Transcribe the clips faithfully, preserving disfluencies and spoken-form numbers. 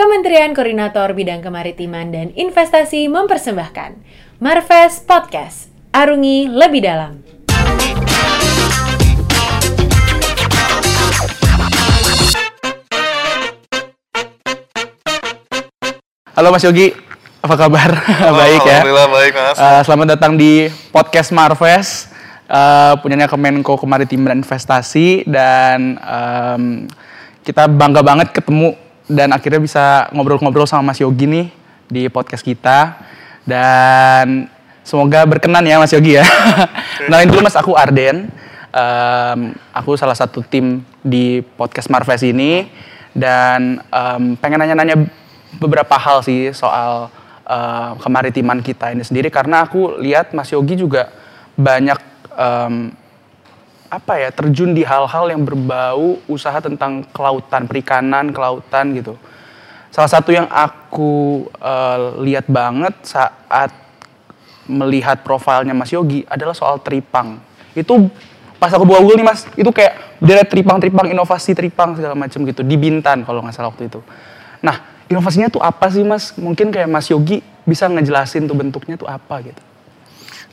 Kementerian Koordinator Bidang Kemaritiman dan Investasi mempersembahkan Marves Podcast, Arungi Lebih Dalam. Halo Mas Yogi, apa kabar? Halo, baik ya? Alhamdulillah, baik Mas. Uh, selamat datang di podcast Marves, uh, punyanya Kemenko Kemaritiman dan Investasi. Dan um, kita bangga banget ketemu dan akhirnya bisa ngobrol-ngobrol sama Mas Yogi nih di podcast kita. Dan semoga berkenan ya Mas Yogi ya. Kenalin dulu Mas, aku Arden. Um, aku salah satu tim di podcast Marves ini. Dan um, pengen nanya-nanya beberapa hal sih soal uh, kemaritiman kita ini sendiri, karena aku lihat Mas Yogi juga banyak um, apa ya terjun di hal-hal yang berbau usaha tentang kelautan, perikanan, kelautan gitu. Salah satu yang aku uh, lihat banget saat melihat profilnya Mas Yogi adalah soal tripang. Itu pas aku buka Google nih Mas, itu kayak deret tripang-tripang, inovasi tripang segala macam gitu di Bintan kalau nggak salah waktu itu. Nah, inovasinya tuh apa sih Mas? Mungkin kayak Mas Yogi bisa ngejelasin tuh bentuknya tuh apa gitu.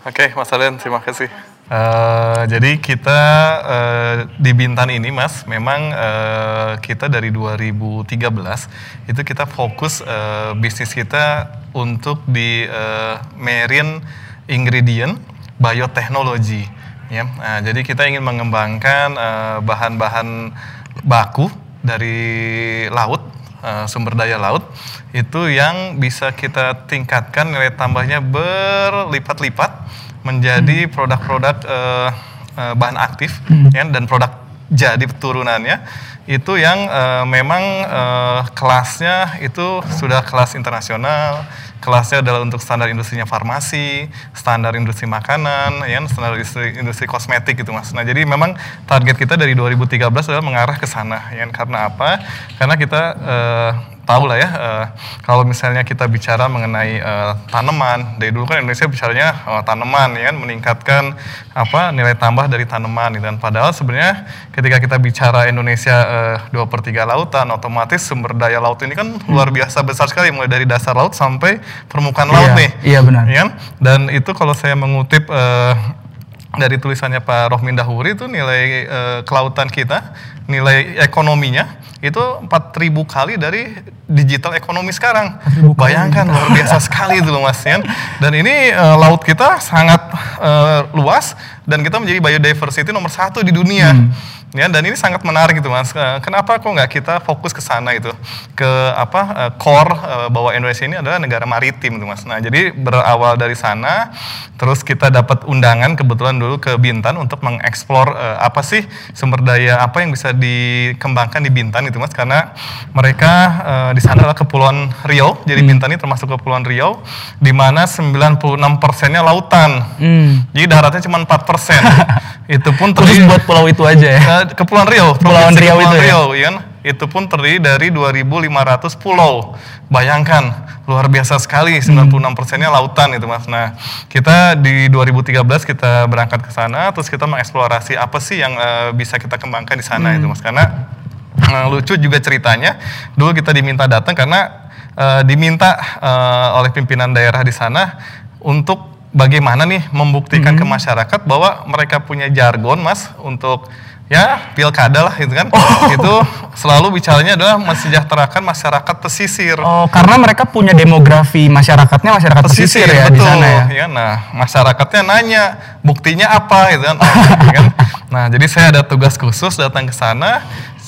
Oke Mas Alen, terima kasih. Uh, jadi kita uh, di Bintan ini Mas, memang uh, kita dari dua ribu tiga belas itu kita fokus uh, bisnis kita untuk di uh, marine ingredient biotechnology. Ya? Nah, jadi kita ingin mengembangkan uh, bahan-bahan baku dari laut, sumber daya laut itu yang bisa kita tingkatkan nilai tambahnya berlipat-lipat menjadi produk-produk eh, bahan aktif ya, dan produk jadi turunannya itu yang eh, memang eh, kelasnya itu sudah kelas internasional. Kelasnya adalah untuk standar industrinya farmasi, standar industri makanan, ya, standar industri, industri kosmetik gitu Mas. Nah, jadi memang target kita dari dua ribu tiga belas adalah mengarah ke sana. Ya, karena apa? Karena kita eh, tahu lah ya, eh, kalau misalnya kita bicara mengenai eh, tanaman, dari dulu kan Indonesia bicaranya oh, tanaman, ya, meningkatkan apa nilai tambah dari tanaman. Gitu. Dan padahal sebenarnya ketika kita bicara Indonesia eh, dua per tiga lautan, otomatis sumber daya laut ini kan hmm. luar biasa besar sekali, mulai dari dasar laut sampai permukaan laut iya, nih, iya benar. Ya? Dan itu kalau saya mengutip uh, dari tulisannya Pak Rohmin Dahuri itu nilai uh, kelautan kita, nilai ekonominya itu empat ribu kali dari digital ekonomi sekarang. Bayangkan luar biasa sekali itu loh Mas ya. Dan ini uh, laut kita sangat uh, luas dan kita menjadi biodiversity nomor satu di dunia. Hmm. Ya, dan ini sangat menarik gitu Mas. Kenapa kok nggak kita fokus ke sana gitu? Ke apa core bahwa Indonesia ini adalah negara maritim gitu Mas. Nah, jadi berawal dari sana, terus kita dapat undangan kebetulan dulu ke Bintan untuk mengeksplor eh, apa sih sumber daya apa yang bisa dikembangkan di Bintan gitu Mas, karena mereka eh, di sana adalah Kepulauan Riau. Jadi hmm. Bintan ini termasuk Kepulauan Riau di mana sembilan puluh enam persennya lautan. Hmm. Jadi daratnya cuma empat persen. Itu pun terus buat pulau itu aja ya. Kepulauan Riau, Kepulauan Riau itu Riau, ya? Ya? Itu pun terdiri dari dua ribu lima ratus pulau. Bayangkan, luar biasa sekali, sembilan puluh enam persennya lautan itu Mas. Nah, kita di dua ribu tiga belas kita berangkat ke sana, terus kita mengeksplorasi apa sih yang uh, bisa kita kembangkan di sana hmm. itu Mas. Karena uh, lucu juga ceritanya, dulu kita diminta datang karena uh, diminta uh, oleh pimpinan daerah di sana untuk bagaimana nih membuktikan hmm. ke masyarakat bahwa mereka punya jargon Mas untuk ya pilkada lah gitu kan. Oh. Itu selalu bicaranya adalah mensejahterakan masyarakat pesisir. Oh, karena mereka punya demografi masyarakatnya masyarakat pesisir, pesisir ya betul, di sana ya. Ya, nah, masyarakatnya nanya, buktinya apa gitu kan. Gitu kan. Nah, jadi saya ada tugas khusus datang ke sana.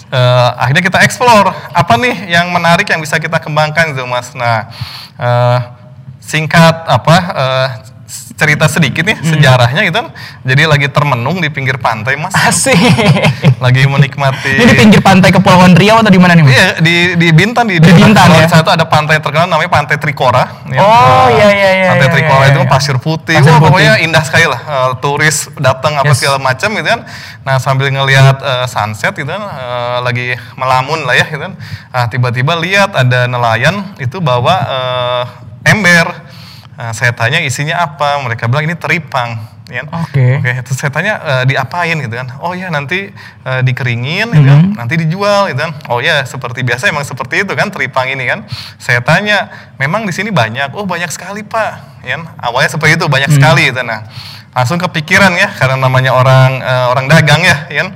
Uh, akhirnya kita explore apa nih yang menarik yang bisa kita kembangkan gitu Mas. Nah, uh, singkat apa uh, cerita sedikit nih hmm. sejarahnya gitu kan. Jadi lagi termenung di pinggir pantai Mas. Asik. Lagi menikmati. Ini di pinggir pantai Kepulauan Riau atau di mana nih Mas? Iya, di di Bintan di, di Bintan ya. Satu ada pantai terkenal namanya Pantai Trikora. Ya. Oh iya iya iya. Pantai iya, Trikora iya, itu iya. pasir putih. Pasir oh, putih. Pokoknya indah sekali lah. Uh, turis datang apa yes. segala macam gitu kan. Nah, sambil ngelihat uh, sunset gitu kan, uh, lagi melamun lah ya gitu kan. Ah, tiba-tiba lihat ada nelayan itu bawa uh, ember. Uh, saya tanya isinya apa, mereka bilang ini teripang, ya. Oke. Okay. Okay, terus saya tanya uh, diapain gitu kan? Oh ya nanti uh, dikeringin, mm-hmm. gitu kan? Nanti dijual, gitu kan? Oh ya seperti biasa emang seperti itu kan teripang ini kan? Saya tanya, memang di sini banyak? Oh banyak sekali pak, ya. Awalnya seperti itu banyak mm-hmm. sekali, gitu. Nah langsung kepikiran ya karena namanya orang uh, orang dagang ya, ya.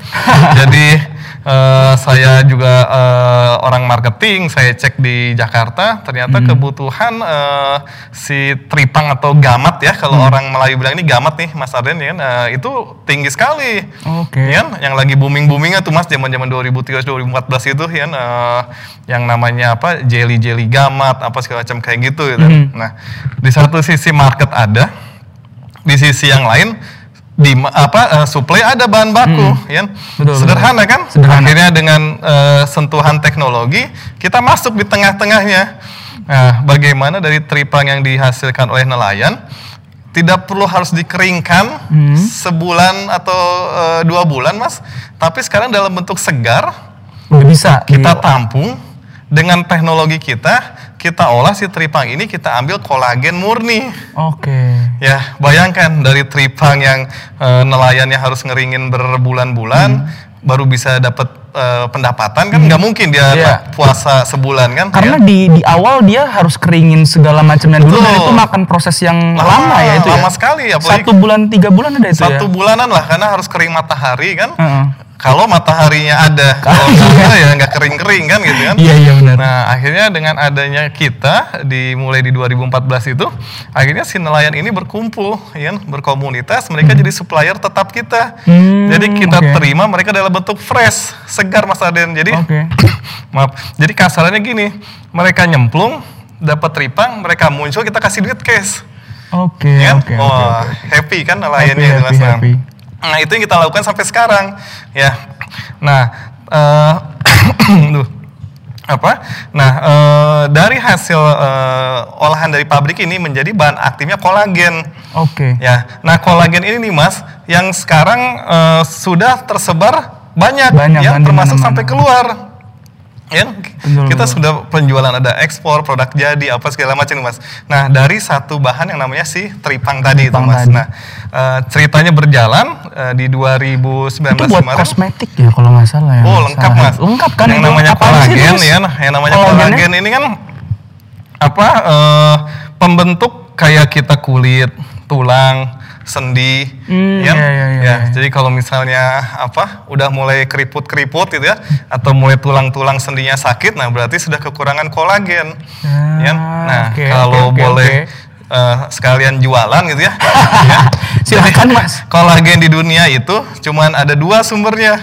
Jadi Uh, saya juga uh, orang marketing, saya cek di Jakarta, ternyata hmm. kebutuhan uh, si teripang atau gamat ya, kalau hmm. orang Melayu bilang ini gamat nih Mas Arden ya, uh, itu tinggi sekali. Oke. Okay. Ya, yang lagi booming-boomingnya tuh Mas zaman-zaman dua ribu tiga belas dua ribu empat belas itu ya, uh, yang namanya apa jelly-jelly gamat apa segala macam kayak gitu. gitu. Hmm. Nah, di satu sisi market ada, di sisi yang lain di apa uh, supply ada bahan baku, hmm. ya betul, sederhana betul. kan. Sederhana. Akhirnya dengan uh, sentuhan teknologi kita masuk di tengah-tengahnya. Nah, bagaimana dari teripang yang dihasilkan oleh nelayan tidak perlu harus dikeringkan hmm. sebulan atau uh, dua bulan, mas. Tapi sekarang dalam bentuk segar udah bisa kita tampung dengan teknologi kita. Kita olah si teripang ini, kita ambil kolagen murni. Oke. Okay. Ya, bayangkan dari teripang yang e, nelayannya harus ngeringin berbulan-bulan, hmm. baru bisa dapat e, pendapatan kan nggak hmm. mungkin dia yeah. puasa sebulan kan. Karena ya. di di awal dia harus keringin segala macam dan itu, itu makan proses yang lama, lama ya itu. Lama ya? sekali. Apalagi, Satu bulan tiga bulan ada itu. Satu ya? bulanan lah karena harus kering matahari kan. Uh-uh. Kalau mataharinya ada, kalau nggak ada ya nggak kering-kering kan gitu kan. Iya, iya benar. Nah akhirnya dengan adanya kita dimulai di dua ribu empat belas itu, akhirnya si nelayan ini berkumpul, ya, berkomunitas, mereka hmm. jadi supplier tetap kita. Hmm, jadi kita okay. terima mereka dalam bentuk fresh, segar Mas Aden. Jadi, okay. maaf. Jadi kasarannya gini, mereka nyemplung, dapat teripang, mereka muncul, kita kasih duit cash. Oke. Okay, ya? okay, Wah okay, okay. happy kan nelayannya itu Mas Aden. Nah itu yang kita lakukan sampai sekarang, ya. Nah, uh, duh, apa? Nah uh, dari hasil uh, olahan dari pabrik ini menjadi bahan aktifnya kolagen. Oke. Okay. Ya. Nah kolagen ini nih mas, yang sekarang uh, sudah tersebar banyak, banyak ya, termasuk mana-mana. sampai keluar. Ya, kita sudah penjualan ada ekspor, produk jadi, apa segala macam mas. Nah dari satu bahan yang namanya si teripang tadi itu mas. Tadi. Nah uh, ceritanya berjalan uh, di dua ribu sembilan belas kemarin. Itu buat kemarin. kosmetik ya kalau nggak salah ya. Oh lengkap salah. mas. Lengkap kan. Yang namanya kolagen ya, yang namanya kolagen ini kan apa uh, pembentuk kayak kita kulit, tulang, sendi, hmm, ya, iya, iya, iya. ya. Jadi kalau misalnya apa, udah mulai keriput-keriput gitu ya, atau mulai tulang-tulang sendinya sakit, nah berarti sudah kekurangan kolagen, ah, ya. Nah okay, kalau okay, boleh okay. Uh, sekalian jualan gitu ya. ya. Silakan mas. Kolagen di dunia itu cuman ada dua sumbernya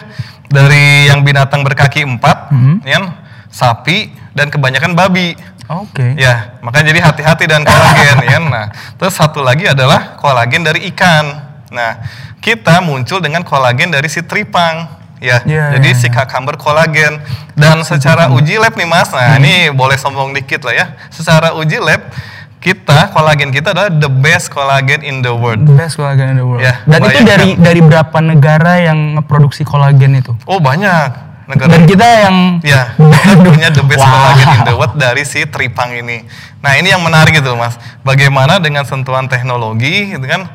dari yang binatang berkaki empat, hmm. ya, sapi dan kebanyakan babi. Oke. Okay. Ya, makanya jadi hati-hati dan kolagen ya. Nah, terus satu lagi adalah kolagen dari ikan. Nah, kita muncul dengan kolagen dari si teripang. Ya, yeah, jadi yeah, si kakamber kolagen. Dan secara uji lab nih Mas, nah hmm. ini boleh sombong dikit lah ya. Secara uji lab kita kolagen kita adalah the best collagen in the world. The best collagen in the world. Ya, dan bayangkan. Itu dari dari berapa negara yang ngeproduksi kolagen itu? Oh, banyak. Negara. Dan kita yang ya kita punya the best kolagen wow. in the world dari si teripang ini. Nah ini yang menarik gitu mas. Bagaimana dengan sentuhan teknologi, gitu kan,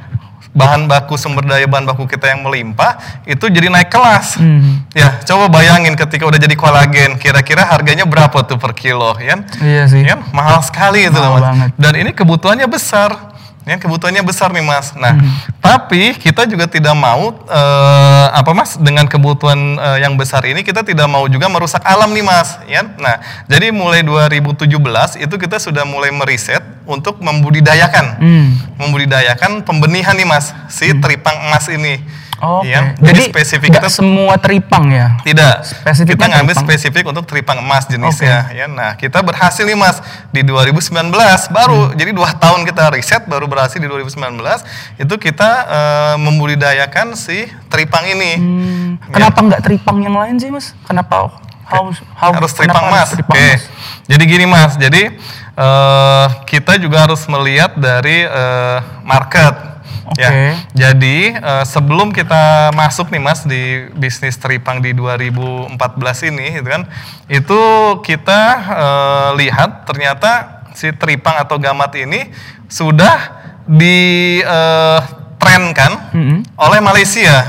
bahan baku sumber daya bahan baku kita yang melimpah itu jadi naik kelas. Hmm. Ya coba bayangin ketika udah jadi kolagen, kira-kira harganya berapa tuh per kilo, ya? Iya sih. Ya, mahal sekali itu mahal mas. Banget. Dan ini kebutuhannya besar. Ya, kebutuhannya besar nih mas. Nah, hmm. tapi kita juga tidak mau uh, apa mas dengan kebutuhan uh, yang besar ini kita tidak mau juga merusak alam nih mas. Ya, nah jadi mulai dua ribu tujuh belas itu kita sudah mulai meriset untuk membudidayakan, hmm. membudidayakan pembenihan nih mas si hmm. teripang emas ini. Oke. Okay. Ya, jadi, jadi spesifik kita semua teripang ya? Tidak. Spesifik kita ngambil teripang. spesifik untuk teripang emas jenisnya. Okay. Ya, nah kita berhasil nih mas di dua ribu sembilan belas baru. Hmm. Jadi dua tahun kita riset baru berhasil di dua ribu sembilan belas itu kita uh, membudidayakan si teripang ini. Hmm. Kenapa ya. nggak teripang yang lain sih mas? Kenapa? How, how, harus teripang emas. Oke. Okay. Jadi gini mas. Jadi uh, kita juga harus melihat dari uh, market. Okay. Ya, jadi uh, sebelum kita masuk nih mas di bisnis teripang di dua ribu empat belas ini, gitu kan, itu kita uh, lihat ternyata si teripang atau gamat ini sudah ditrenkan uh, mm-hmm. oleh Malaysia.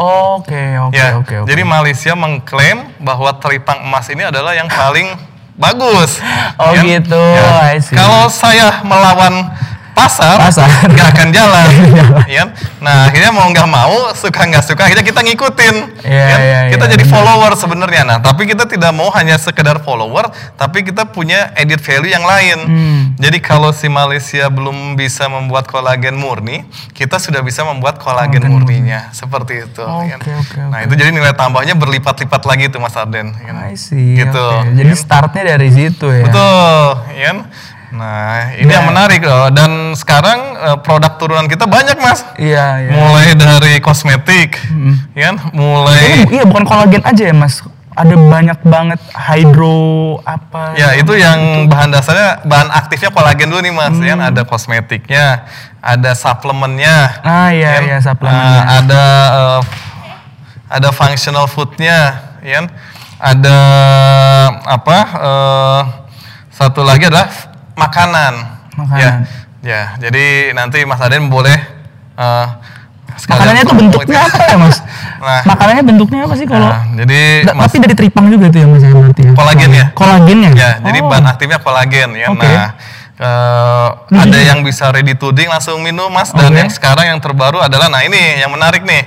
Oke, okay, oke, okay, ya. oke. Okay, okay. Jadi Malaysia mengklaim bahwa teripang emas ini adalah yang paling bagus. Oh ya? Gitu. Ya. Kalau saya melawan pasar, pasar. Gak akan jalan. ya. Nah akhirnya mau nggak mau, suka nggak suka, akhirnya kita ngikutin. Yeah, ya. yeah, kita yeah, jadi yeah. follower sebenarnya. Nah tapi kita tidak mau hanya sekedar follower, tapi kita punya added value yang lain. Hmm. Jadi kalau si Malaysia belum bisa membuat kolagen murni, kita sudah bisa membuat kolagen oh, murninya, seperti itu. Oh, ya. okay, okay, nah okay. itu jadi nilai tambahnya berlipat-lipat lagi itu Mas Arden. I see, gitu. Okay. Jadi ya. startnya dari situ ya. Betul, ya. Nah, ini yeah. yang menarik loh. Dan sekarang produk turunan kita banyak, Mas. Iya. Yeah, yeah. Mulai dari kosmetik, mm. ya, mulai. Iya, bukan kolagen aja ya, Mas. Ada banyak banget hydro apa. Ya, itu yang itu. bahan dasarnya, bahan aktifnya kolagen dulu nih, Mas. Hmm. Ya, ada kosmetiknya, ada suplemennya. Ah, iya, ya, iya, suplemennya. Uh, ada uh, ada functional foodnya, ya. Ada apa? Uh, satu lagi adalah makanan. Makanan. Ya. Ya, jadi nanti Mas Aden boleh uh, makanannya itu bentuknya itu. apa ya mas? Nah, makanannya bentuknya apa sih kalau? Nah, jadi da, mas, tapi dari teripang juga itu ya mas yang berarti ya? Kolagen ya? Kolagen ya? Ya, oh. jadi bahan aktifnya kolagen ya. Okay. Nah, uh, ada yang bisa ready to drink langsung minum mas. Dan okay. yang sekarang yang terbaru adalah, nah ini yang menarik nih,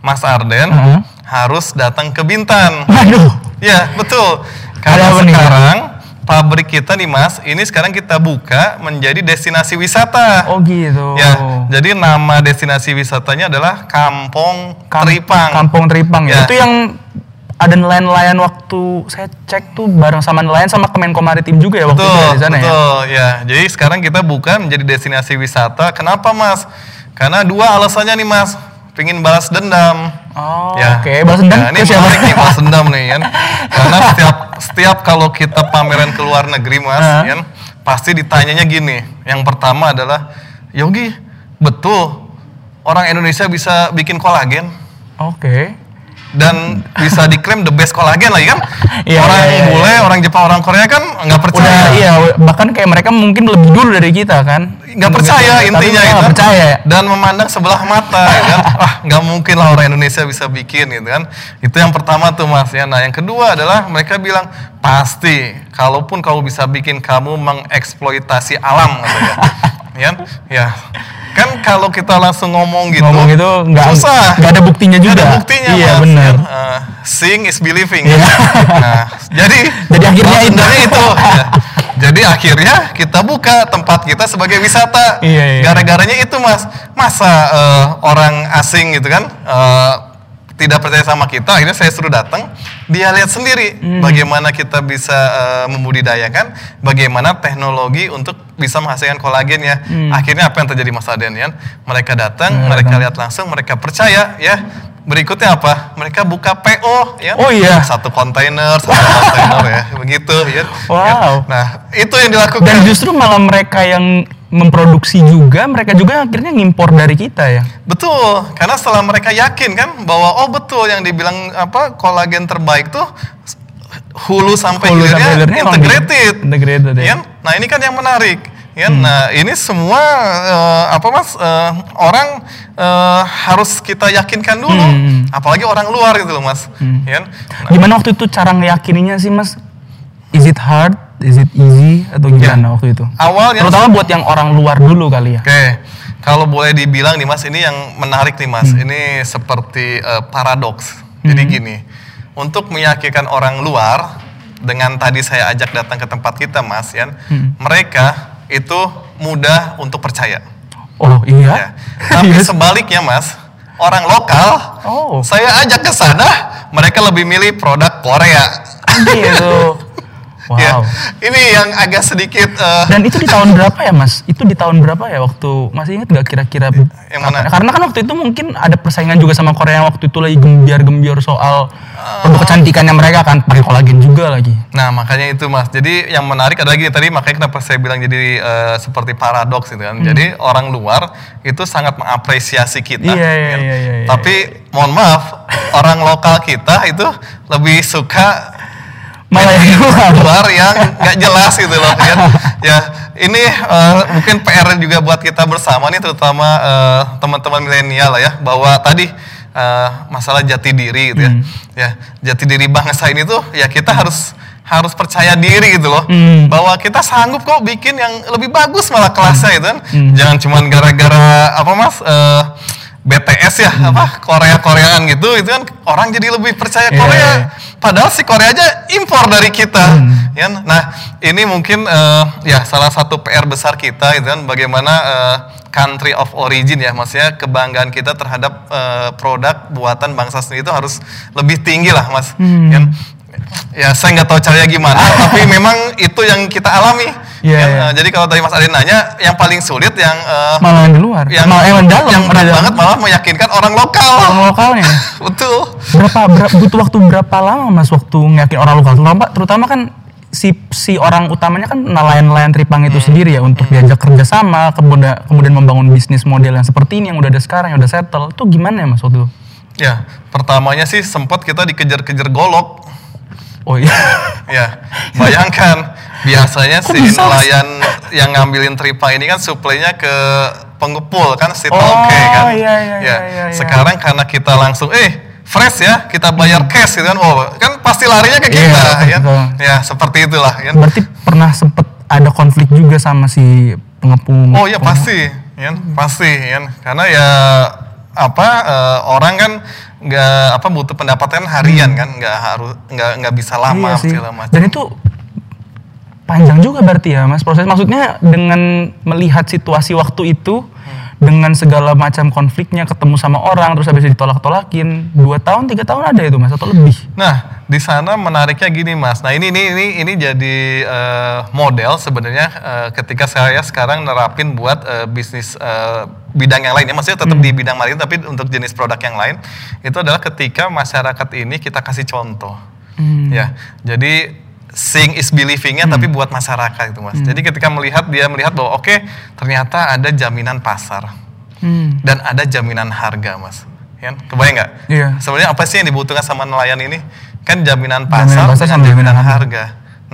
Mas Arden uh-huh. harus datang ke Bintan. Aduh. Ya betul. Karena sekarang pabrik kita nih mas, ini sekarang kita buka menjadi destinasi wisata. Oh gitu. Ya, jadi nama destinasi wisatanya adalah Kampung Kamp- Teripang. Kampung Teripang ya. Itu yang ada nelayan-nelayan waktu saya cek tuh bareng sama nelayan sama Kemenko Maritim juga ya waktu betul, itu di sana betul, ya. Betul, ya. Jadi sekarang kita buka menjadi destinasi wisata. Kenapa mas? Karena dua alasannya nih mas. Pingin balas dendam. Oh, ya. Oke. Okay. Balas dendam. Ya, ini menarik nih balas dendam nih, kan? Karena setiap setiap kalau kita pameran ke luar negeri, Mas, uh-huh. kan, pasti ditanyanya gini. Yang pertama adalah, Yogi, betul orang Indonesia bisa bikin kolagen? Oke. Okay. Dan bisa diklaim the best kolagen lagi kan? Iya, orang iya, bule, iya. orang Jepang, orang Korea kan nggak percaya. Udah, iya, bahkan kayak mereka mungkin lebih dulu dari kita kan? Nggak percaya gitu. Intinya itu. Percaya. Dan memandang sebelah mata, kan? Ah, nggak mungkin lah orang Indonesia bisa bikin gitu kan? Itu yang pertama tuh mas ya. Nah yang kedua adalah mereka bilang pasti, kalaupun kamu bisa bikin kamu mengeksploitasi alam, gitu ya. ya, ya. Kan kalau kita langsung ngomong gitu, ngomong itu nggak susah, nggak ada buktinya juga. Gak ada buktinya, iya benar. Uh, seeing is believing. Yeah. Nah, jadi, jadi akhirnya itu. itu ya. Jadi akhirnya kita buka tempat kita sebagai wisata. Iya, iya. Gara-garanya itu mas, masa uh, orang asing gitu kan uh, tidak percaya sama kita. Akhirnya saya suruh datang, dia lihat sendiri hmm. bagaimana kita bisa uh, membudidayakan, bagaimana teknologi untuk bisa menghasilkan kolagen ya. Hmm. Akhirnya apa yang terjadi Mas Aden ya? Mereka datang, ya, mereka kan. lihat langsung, mereka percaya ya. Berikutnya apa? Mereka buka P O ya. Oh iya. Satu kontainer, satu kontainer ya. Begitu ya. Wow. Ya. Nah, itu yang dilakukan. Dan justru malah mereka yang memproduksi juga, mereka juga akhirnya ngimpor dari kita ya. Betul, karena setelah mereka yakin kan bahwa oh betul yang dibilang apa kolagen terbaik tuh hulu sampai hilirnya integrated, integrated ya. Nah ini kan yang menarik, ya. Hmm. Nah ini semua uh, apa mas uh, orang uh, harus kita yakinkan dulu, hmm. apalagi orang luar gitu loh mas. Hmm. Ya. Nah, gimana waktu itu cara ngeyakininya sih mas? Is it hard? Is it easy? Atau gimana ya. waktu itu? Awalnya terutama buat yang orang luar dulu kali ya. Oke, okay. Kalau boleh dibilang nih mas, ini yang menarik nih mas. Hmm. Ini seperti uh, paradoks. Hmm. Jadi gini. Untuk meyakinkan orang luar dengan tadi saya ajak datang ke tempat kita, Mas Yan, hmm. mereka itu mudah untuk percaya. Oh iya. Ya. Tapi sebaliknya, Mas, orang lokal, oh. saya ajak ke sana, mereka lebih milih produk Korea. Gitu. Wow. Ya. Ini yang agak sedikit. Uh... Dan itu di tahun berapa ya, Mas? Itu di tahun berapa ya waktu masih ingat nggak kira-kira? Yang mana? Karena kan waktu itu mungkin ada persaingan juga sama Korea waktu itu lagi gembiar-gembior soal produk kecantikannya mereka kan pakai kolagen juga lagi. Nah makanya itu mas. Jadi yang menarik adalah gini tadi makanya kenapa saya bilang jadi uh, seperti paradoks gitu kan. Hmm. Jadi orang luar itu sangat mengapresiasi kita. Iya, iya, kan? iya, iya, iya, Tapi mohon maaf orang lokal kita itu lebih suka melayani kabar yang nggak jelas gitu loh kan. Ya ini uh, mungkin P R juga buat kita bersama nih, terutama uh, teman-teman milenial ya, bahwa tadi uh, masalah jati diri gitu ya. Hmm. Ya jati diri bangsa ini tuh ya kita harus harus percaya diri gitu loh, hmm. bahwa kita sanggup kok bikin yang lebih bagus malah kelasnya itu kan, hmm. jangan cuman gara-gara apa mas uh, B T S ya, hmm. apa Korea-Koreaan gitu, itu kan orang jadi lebih percaya Korea, yeah. padahal si Korea aja impor dari kita, hmm. ya. Nah ini mungkin uh, ya salah satu P R besar kita itu kan, bagaimana uh, country of origin ya, maksudnya kebanggaan kita terhadap uh, produk buatan bangsa sendiri itu harus lebih tinggi lah mas, hmm. ya. Ya saya nggak tahu caranya gimana, tapi memang itu yang kita alami. Yeah, ya, yeah. Jadi kalau tadi Mas Adin nanya, yang paling sulit yang uh, malah yang di luar, yang malah yang dalam, yang berat banget malah meyakinkan orang lokal. Orang lokalnya. Betul. Berapa ber, butuh waktu berapa lama Mas waktu meyakin orang lokal? Terutama kan si si orang utamanya kan nelayan-nelayan Tripang itu hmm. sendiri ya, untuk hmm. diajak kerjasama, kemudian kemudian membangun bisnis model yang seperti ini yang udah ada sekarang, yang udah settle. Itu gimana ya Mas waktu? Ya, pertamanya sih sempat kita dikejar-kejar golok. Oh iya, ya bayangkan biasanya si nelayan yang ngambilin teripang ini kan suplainya ke pengepul kan, si toke kan. Oh iya iya iya. Sekarang karena kita langsung eh fresh ya, kita bayar cash gitu kan, oh kan pasti larinya ke kita ya. Ya seperti itulah. Berarti pernah sempet ada konflik juga sama si pengepul? Oh iya pasti, ya pasti ya, karena ya apa orang kan nggak apa butuh pendapatan harian kan, nggak harus nggak nggak bisa lama segala macam. Dan itu panjang juga berarti ya mas proses, maksudnya dengan melihat situasi waktu itu, hmm. dengan segala macam konfliknya, ketemu sama orang terus habis ditolak-tolakin, dua tahun tiga tahun ada itu mas atau lebih. Nah di sana menariknya gini mas, nah ini ini ini ini jadi uh, model sebenarnya uh, ketika saya sekarang nerapin buat uh, bisnis uh, bidang yang lain ya, maksudnya tetap hmm. di bidang maritim tapi untuk jenis produk yang lain, itu adalah ketika masyarakat ini kita kasih contoh, hmm. ya jadi seeing is believing-nya hmm. tapi buat masyarakat itu mas. Hmm. Jadi ketika melihat dia melihat bahwa oke okay, ternyata ada jaminan pasar hmm. dan ada jaminan harga mas, ya kebayang nggak? Iya. Sebenarnya apa sih yang dibutuhkan sama nelayan ini? Kan jaminan pasar, jaminan pasar dan jaminan harga.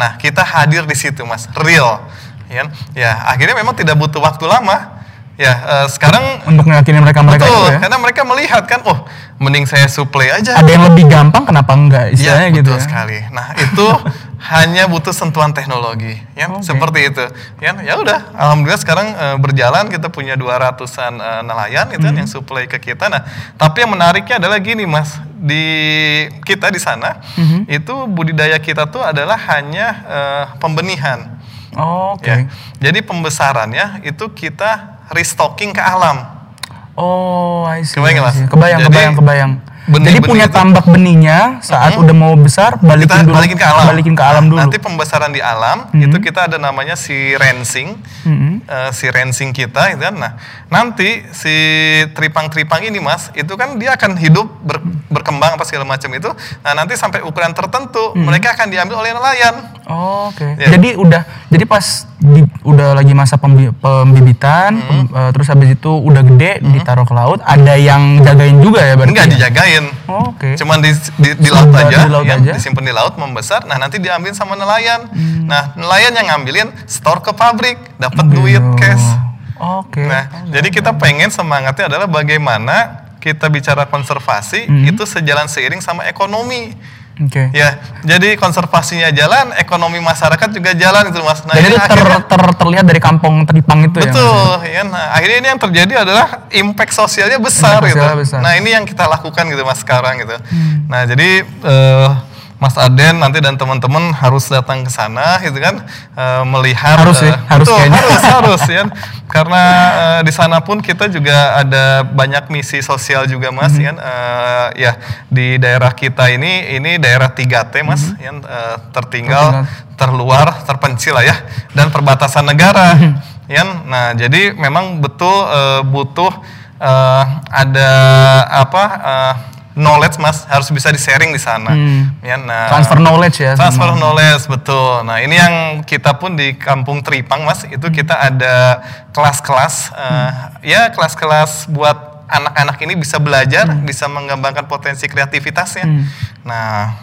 Nah kita hadir di situ mas, real, ya. Ya akhirnya memang tidak butuh waktu lama. Ya, uh, sekarang untuk meyakini mereka-mereka itu ya. Karena mereka melihat kan, oh, mending saya suplai aja. Ada yang lebih gampang, kenapa enggak? Istilahnya ya, gitu ya. Sekali. Nah, itu hanya butuh sentuhan teknologi, ya. Okay. Seperti itu. Ya, ya udah, alhamdulillah sekarang uh, berjalan, kita punya dua ratusan uh, nelayan itu hmm. yang suplai ke kita. Nah, tapi yang menariknya adalah gini, Mas. Di kita di sana, hmm. itu budidaya kita tuh adalah hanya uh, pembenihan. Oh, oke. Okay. Ya. Jadi pembesarannya itu kita restocking ke alam. Oh, I see. Kebayang, I see. Kebayang, jadi, kebayang, kebayang. Benih, jadi benih punya itu, tambak benihnya saat hmm, udah mau besar balikin kita, dulu, balikin ke alam, balikin ke alam dulu. Nanti pembesaran di alam hmm. itu kita ada namanya si rensing, hmm. uh, si rensing kita, itu kan. Nah, nanti si tripang-tripang ini mas, itu kan dia akan hidup ber, berkembang apa segala macam itu. Nah, nanti sampai ukuran tertentu hmm. mereka akan diambil oleh nelayan. Oh, oke. Okay. Ya. Jadi udah, jadi pas di, udah lagi masa pembi, pembibitan, hmm. pem, uh, terus habis itu udah gede hmm. ditaruh ke laut. Ada yang jagain juga ya berarti? Enggak ya? Dijagain. Oh, oke. Okay. Cuman di, di, di laut aja, di laut yang aja. Disimpan di laut membesar. Nah nanti diambil sama nelayan. Hmm. Nah nelayan yang ngambilin store ke pabrik, dapat duit cash. Oke. Okay. Nah oh, jadi kita pengen semangatnya adalah bagaimana kita bicara konservasi hmm. itu sejalan seiring sama ekonomi. Oke. Okay. Ya, jadi konservasinya jalan, ekonomi masyarakat juga jalan gitu mas. Nah, jadi itu ter, akhirnya, ter, terlihat dari Kampung Teripang itu. Betul, ya. Betul. Ya, nah, akhirnya ini yang terjadi adalah impact sosialnya besar impact gitu. Sosial besar. Nah ini yang kita lakukan gitu mas sekarang gitu. Hmm. Nah jadi uh, Mas Aden nanti dan teman-teman harus datang ke sana gitu kan, e, melihat harus ya, uh, harus betul, harus, harus ya karena e, di sana pun kita juga ada banyak misi sosial juga mas, mm-hmm. ya e, ya di daerah kita ini ini daerah tiga T mas, mm-hmm. ya e, tertinggal, tertinggal, terluar, terpencil lah ya dan perbatasan negara, mm-hmm. ya. Nah jadi memang betul e, butuh e, ada apa? E, knowledge mas harus bisa di sharing di sana, hmm. ya, nah, transfer knowledge ya, transfer sama. knowledge betul. Nah ini yang kita pun di Kampung Teripang mas itu hmm. kita ada kelas-kelas, hmm. uh, ya kelas-kelas buat anak-anak ini bisa belajar, hmm. bisa mengembangkan potensi kreativitasnya. Hmm. Nah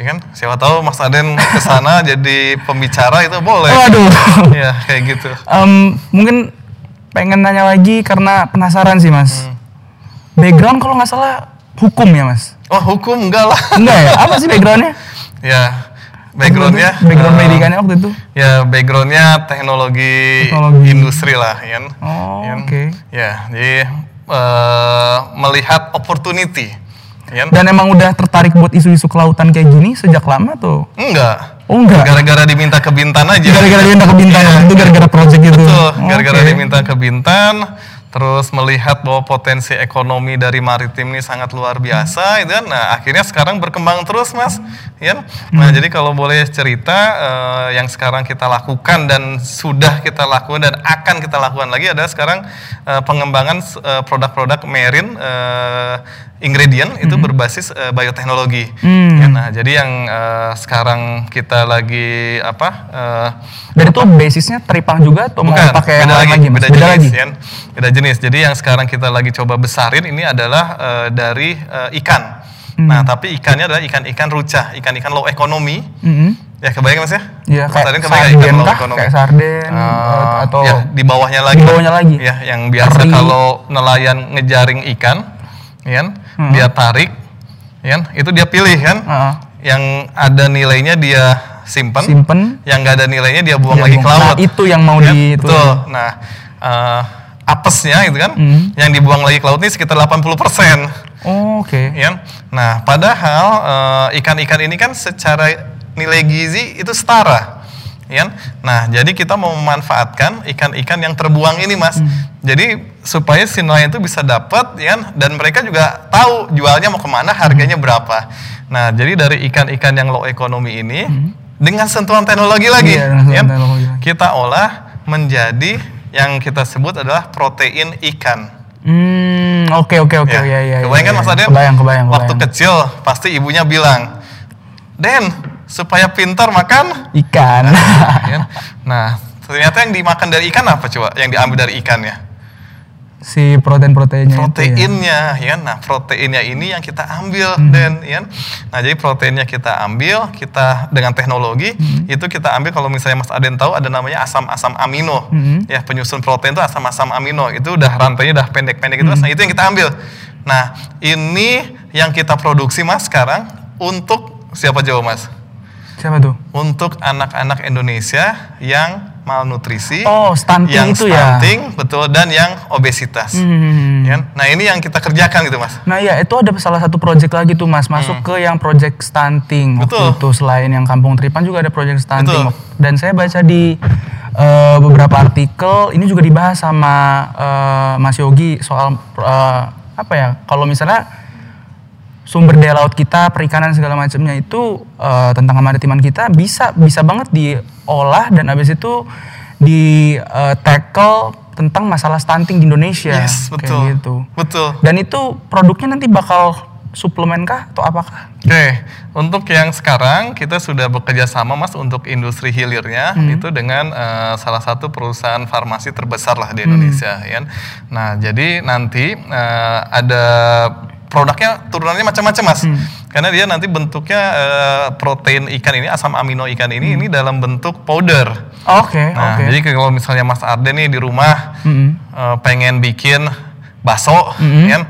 Ya kan? Siapa tahu Mas Aden kesana jadi pembicara itu boleh. Waduh. Ya kayak gitu. Um, mungkin pengen nanya lagi karena penasaran sih Mas. Hmm. Background kalau nggak salah hukum ya Mas? Oh hukum enggak lah. Enggak ya? Apa sih backgroundnya? Ya backgroundnya. Background pendidikannya uh, waktu itu? Ya backgroundnya teknologi, teknologi. Industri lah, ya. Oh oke. Okay. Ya jadi uh, melihat opportunity. Dan emang udah tertarik buat isu-isu kelautan kayak gini sejak lama tuh? Enggak. Oh enggak? Gara-gara diminta ke Bintan aja. Gara-gara diminta ke Bintan, yeah. Itu gara-gara project itu? Betul, gara-gara okay. diminta ke Bintan, terus melihat bahwa potensi ekonomi dari maritim ini sangat luar biasa, dan nah, akhirnya sekarang berkembang terus Mas. Ya? Nah hmm. jadi kalau boleh cerita, eh, yang sekarang kita lakukan dan sudah kita lakukan dan akan kita lakukan lagi adalah sekarang eh, pengembangan eh, produk-produk marine, eh, ingredient itu hmm. berbasis uh, bioteknologi. Hmm. Ya, nah, jadi yang uh, sekarang kita lagi apa? Uh, Dan itu basisnya teripang juga atau bukan, mau pakai beda lagi? lagi beda, beda jenis. Lagi. Ya, beda jenis. Jadi yang sekarang kita lagi coba besarin ini adalah uh, dari uh, ikan. Hmm. Nah, tapi ikannya adalah ikan-ikan rucah, ikan-ikan low ekonomi. Hmm. Ya kebayang Mas ya? Iya, kayak sarden kah? Kayak sarden uh, atau ya, di bawahnya lagi. Di bawahnya lagi. Ya, yang biasa Kari. Kalau nelayan ngejaring ikan. Yan, hmm. dia tarik, yan, itu dia pilih kan, uh-huh. yang ada nilainya dia simpen, simpen. yang nggak ada nilainya dia buang dia lagi buang. ke laut. Nah, itu yang mau yan, di itu. Betul. Nah, uh, apesnya itu kan, hmm. yang dibuang lagi ke laut ini sekitar delapan puluh persen. Oh, oke. Okay. Yan, nah padahal uh, ikan-ikan ini kan secara nilai gizi itu setara. Yan? Nah, jadi kita mau memanfaatkan ikan-ikan yang terbuang ini, Mas. Hmm. Jadi supaya si nelayan itu bisa dapat, yan? Dan mereka juga tahu jualnya mau kemana, harganya berapa. Nah, jadi dari ikan-ikan yang low ekonomi ini, hmm. dengan sentuhan teknologi lagi, iya, yan? Teknologi. Kita olah menjadi yang kita sebut adalah protein ikan. Hmm, oke, oke, oke. Kebayang kan, Mas Aden? Kebayang, kebayang. Waktu kecil, pasti ibunya bilang, Den... supaya pintar makan ikan. Nah, ternyata yang dimakan dari ikan apa coba? Yang diambil dari ikannya? Si protein-proteinnya. Proteinnya, ya. ya. Nah, proteinnya ini yang kita ambil, hmm. dan, ya. Nah, jadi proteinnya kita ambil, kita dengan teknologi hmm. itu kita ambil. Kalau misalnya Mas Aden tahu ada namanya asam-asam amino, hmm. ya penyusun protein itu asam-asam amino. Itu udah rantainya udah pendek-pendek gitu, hmm. nah itu yang kita ambil. Nah, ini yang kita produksi Mas sekarang untuk siapa coba Mas? Siapa tuh? Untuk anak-anak Indonesia yang malnutrisi, oh, stunting yang itu stunting, ya? Betul, dan yang obesitas. Hmm. Ya? Nah ini yang kita kerjakan gitu Mas. Nah iya, itu ada salah satu proyek lagi tuh Mas, masuk hmm. ke yang proyek stunting. Betul. Waktu itu selain yang Kampung Teripang juga ada proyek stunting. Betul. Dan saya baca di uh, beberapa artikel, ini juga dibahas sama uh, Mas Yogi soal uh, apa ya, kalau misalnya sumber daya laut kita, perikanan segala macamnya itu uh, tentang kemaritiman kita bisa bisa banget diolah dan habis itu di uh, tackle tentang masalah stunting di Indonesia. Yes, betul. Kayak gitu. Betul. Dan itu produknya nanti bakal suplemen kah atau apakah? Oke, okay. Untuk yang sekarang kita sudah bekerja sama Mas untuk industri hilirnya hmm. itu dengan uh, salah satu perusahaan farmasi terbesar lah di Indonesia. Hmm. Ya. Nah, jadi nanti uh, ada produknya turunannya macam-macam Mas, hmm. karena dia nanti bentuknya uh, protein ikan ini, asam amino ikan ini, hmm. ini dalam bentuk powder. Oke. Okay, nah, okay. Jadi kalau misalnya Mas Arden nih di rumah hmm. uh, pengen bikin baso, hmm. kan?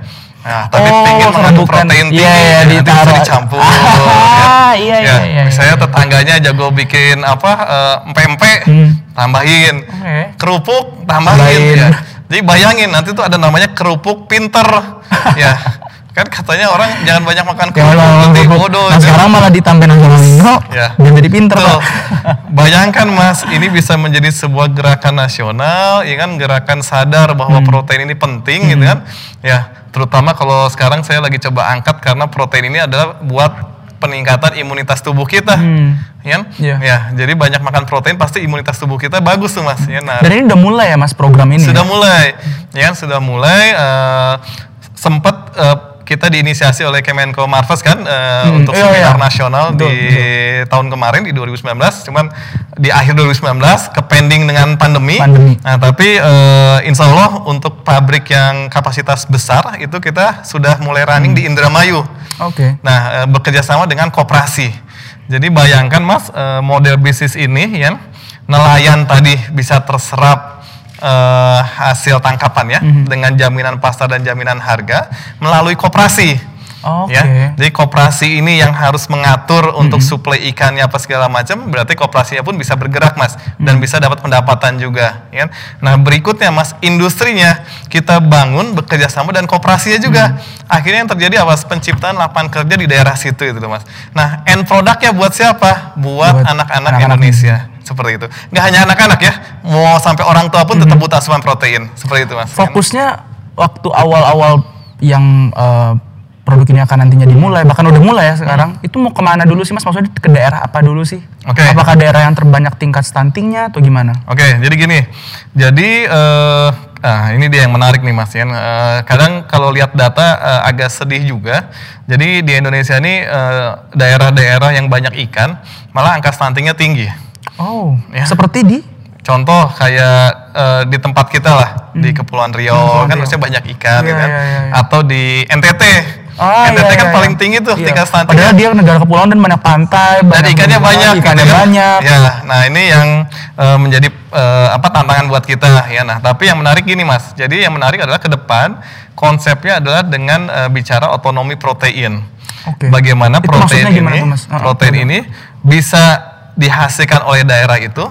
Nah, tapi oh, pengen mengandung protein tinggi, yeah, yeah, nanti bisa dicampur. Ah, iya, iya, iya. Misalnya tetangganya jago bikin apa uh, empempe, hmm. tambahin, okay. kerupuk, tambahin. Ya. Jadi bayangin nanti tuh ada namanya kerupuk pinter, ya. Kan katanya orang jangan banyak makan kerupuk nanti bodoh. Nah sekarang malah ditambahin asam amino ya. Dan jadi pinter. Bayangkan Mas, ini bisa menjadi sebuah gerakan nasional, ya kan, gerakan sadar bahwa hmm. protein ini penting, hmm. gitu kan. Ya, terutama kalau sekarang saya lagi coba angkat karena protein ini adalah buat peningkatan imunitas tubuh kita, hmm. ya? Yeah. ya, jadi banyak makan protein pasti imunitas tubuh kita bagus tuh Mas. Ya, nah, dan ini udah mulai ya Mas program ini? Sudah ya? mulai, ya sudah mulai uh, sempat. Uh, Kita diinisiasi oleh Kemenko Marves kan uh, hmm, untuk iya, seminar iya. nasional betul, di betul. tahun kemarin di dua ribu sembilan belas, cuman di akhir dua ribu sembilan belas kepending dengan pandemi. pandemi. Nah, tapi uh, insya Allah untuk pabrik yang kapasitas besar itu kita sudah mulai running hmm. di Indramayu. Oke. Okay. Nah, uh, bekerja sama dengan koperasi. Jadi bayangkan Mas, model bisnis ini ya, nelayan tadi bisa terserap eh, hasil tangkapan ya, mm-hmm. dengan jaminan pasar dan jaminan harga melalui koperasi. Okay. Ya. Jadi koperasi ini yang harus mengatur untuk mm-hmm. suplai ikannya apa segala macam, berarti koperasinya pun bisa bergerak Mas, mm-hmm. dan bisa dapat pendapatan juga. Ya. Nah berikutnya Mas, industrinya kita bangun bekerjasama dan koperasinya juga. Mm-hmm. Akhirnya yang terjadi apa? Penciptaan lapangan kerja di daerah situ itu Mas. Nah, end produknya buat siapa? Buat anak-anak Indonesia. Seperti itu. Nggak hanya anak-anak ya, mau sampai orang tua pun mm-hmm. tetap butuh asupan protein. Seperti itu Mas. Fokusnya waktu awal-awal yang uh, produk ini akan nantinya dimulai, bahkan udah mulai ya sekarang, hmm. itu mau kemana dulu sih Mas? Maksudnya ke daerah apa dulu sih? Okay. Apakah daerah yang terbanyak tingkat stuntingnya atau gimana? Oke, okay, jadi gini, jadi uh, nah, ini dia yang menarik nih Mas Ian. Uh, kadang kalau lihat data uh, agak sedih juga. Jadi di Indonesia ini uh, daerah-daerah yang banyak ikan, malah angka stuntingnya tinggi. Oh, ya. Seperti di? Contoh kayak uh, di tempat kita lah, hmm. di Kepulauan Riau, hmm. kan harusnya banyak ikan, yeah, kan? Yeah, yeah, yeah. Atau di N T T. Oh, N T T iya, iya, kan iya. paling tinggi tuh iya. tingkat stunting. Padahal dia negara kepulauan dan banyak pantai, banyak dan ikannya negara, banyak, ikannya kan? banyak. Ya, nah ini yang uh, menjadi uh, apa tantangan buat kita ya. Nah tapi yang menarik gini Mas, jadi yang menarik adalah ke depan konsepnya adalah dengan uh, bicara otonomi protein. Okay. Bagaimana itu protein ini, tuh, Mas? Uh-huh. protein ini bisa dihasilkan oleh daerah itu,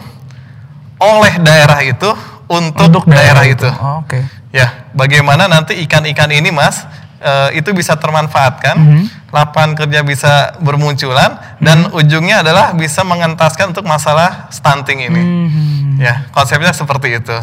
oleh daerah itu untuk, untuk daerah, daerah itu. itu. Oh, Oke. Okay. Ya, bagaimana nanti ikan-ikan ini Mas? Uh, itu bisa termanfaatkan, mm-hmm. lapangan kerja bisa bermunculan, mm-hmm. dan ujungnya adalah bisa mengentaskan untuk masalah stunting ini. Mm-hmm. Ya, konsepnya seperti itu.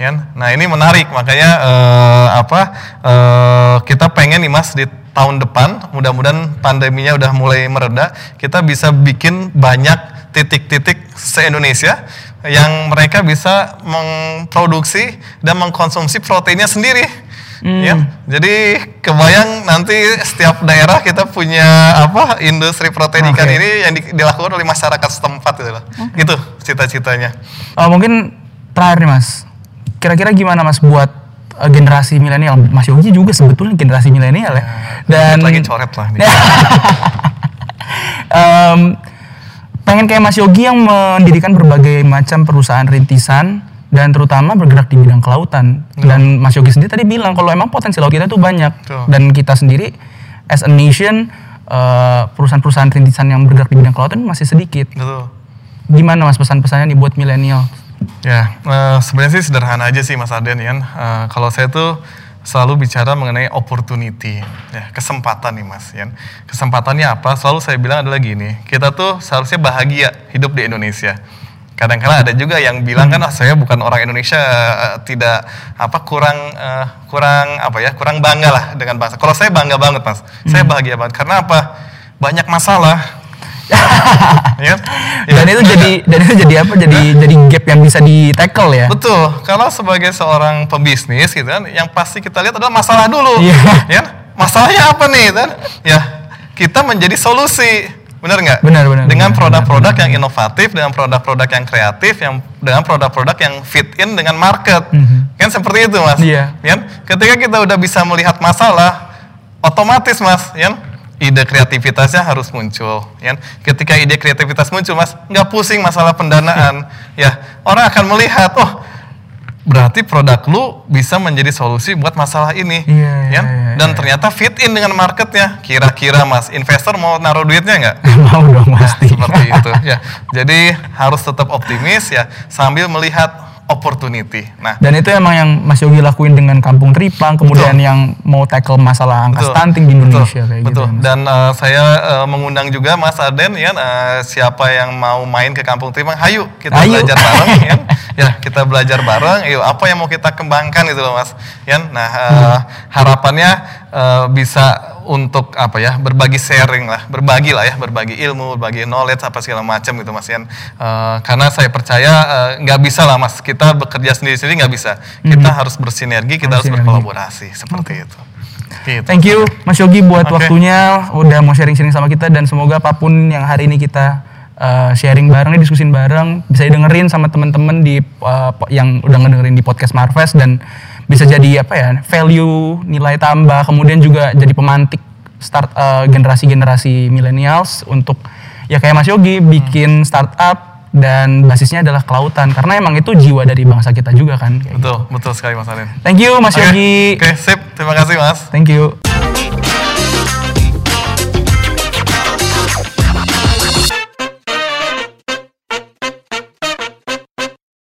Ya, nah ini menarik, makanya uh, apa uh, kita pengen nih Mas di tahun depan, mudah-mudahan pandeminya udah mulai mereda, kita bisa bikin banyak titik-titik se-Indonesia yang mereka bisa memproduksi dan mengkonsumsi proteinnya sendiri. Hmm. Ya, jadi kebayang nanti setiap daerah kita punya apa industri protein ikan okay. ini yang di, dilakukan oleh masyarakat setempat gitu loh. Okay. Gitu cita-citanya. Oh, mungkin terakhir nih Mas, kira-kira gimana Mas buat uh, generasi milenial? Mas Yogi juga sebetulnya generasi milenial ya. Dan lagi coret lah. Nih. um, pengen kayak Mas Yogi yang mendirikan berbagai macam perusahaan rintisan. Dan terutama bergerak di bidang kelautan. Hmm. Dan Mas Yogi sendiri tadi bilang kalau emang potensi laut kita tuh banyak. Tuh. Dan kita sendiri as a nation uh, perusahaan-perusahaan rintisan yang bergerak di bidang kelautan masih sedikit. Betul. Gimana Mas pesan-pesannya nih buat milenial? Ya, uh, sebenarnya sih sederhana aja sih Mas Arden ya. Uh, kalau saya tuh selalu bicara mengenai opportunity, ya, kesempatan nih Mas ya. Kesempatannya apa? Selalu saya bilang adalah gini, kita tuh seharusnya bahagia hidup di Indonesia. Kadang-kadang ada juga yang bilang kan, ah, saya bukan orang Indonesia, uh, tidak apa kurang uh, kurang apa ya kurang bangga lah dengan bangsa. Kalau saya bangga banget Mas, hmm. saya bahagia banget karena apa? Banyak masalah. ya? Ya. Dan itu jadi dan itu jadi apa? Jadi jadi gap yang bisa di-tackle ya. Betul. Kalau sebagai seorang pembisnis gitu kan, yang pasti kita lihat adalah masalah dulu. ya? Masalahnya apa nih kan? Ya, kita menjadi solusi. Benar nggak? Benar, benar. Dengan produk-produk yang inovatif, dengan produk-produk yang kreatif, yang dengan produk-produk yang fit in dengan market. Mm-hmm. Kan seperti itu, Mas. Iya. Yeah. Ketika kita udah bisa melihat masalah, otomatis, Mas, ya, ide kreativitasnya harus muncul. Ya. Ketika ide kreativitas muncul, Mas, nggak pusing masalah pendanaan. ya, orang akan melihat, oh, berarti produk lu bisa menjadi solusi buat masalah ini, yeah, ya? Yeah, dan yeah. ternyata fit in dengan marketnya. Kira-kira Mas, investor mau naruh duitnya nggak? Mau dong pasti. Seperti itu. Ya, jadi harus tetap optimis ya, sambil melihat opportunity. Nah, dan itu emang yang Mas Yogi lakuin dengan Kampung Teripang, kemudian betul. Yang mau tackle masalah angka betul. Stunting di Indonesia. Betul. Kayak betul. Gitu, ya, dan uh, saya uh, mengundang juga Mas Arden, ya, uh, siapa yang mau main ke Kampung Teripang, hayu kita hayu. belajar bareng, ya. Ya, kita belajar bareng, yuk apa yang mau kita kembangkan gitu loh Mas. Ya, nah uh, harapannya uh, bisa untuk apa ya, berbagi sharing lah, berbagi lah ya, berbagi ilmu, berbagi knowledge apa segala macam gitu Mas Yan. Uh, karena saya percaya nggak uh, bisa lah Mas, kita bekerja sendiri-sendiri nggak bisa. Kita mm-hmm. harus bersinergi, kita harus, harus berkolaborasi, seperti itu. Gitu. Thank you Mas Yogi buat okay. waktunya, udah mau sharing-sharing sama kita dan semoga apapun yang hari ini kita Uh, sharing bareng, diskusin bareng, bisa dengerin sama teman-teman di uh, yang udah ngedengerin di podcast Marves dan bisa jadi apa ya value, nilai tambah, kemudian juga jadi pemantik start uh, generasi-generasi millennials untuk ya kayak Mas Yogi bikin startup dan basisnya adalah kelautan karena emang itu jiwa dari bangsa kita juga kan. Betul, gitu. Betul sekali Mas Arin. Thank you Mas okay. Yogi. Oke, okay, sip. Terima kasih Mas. Thank you.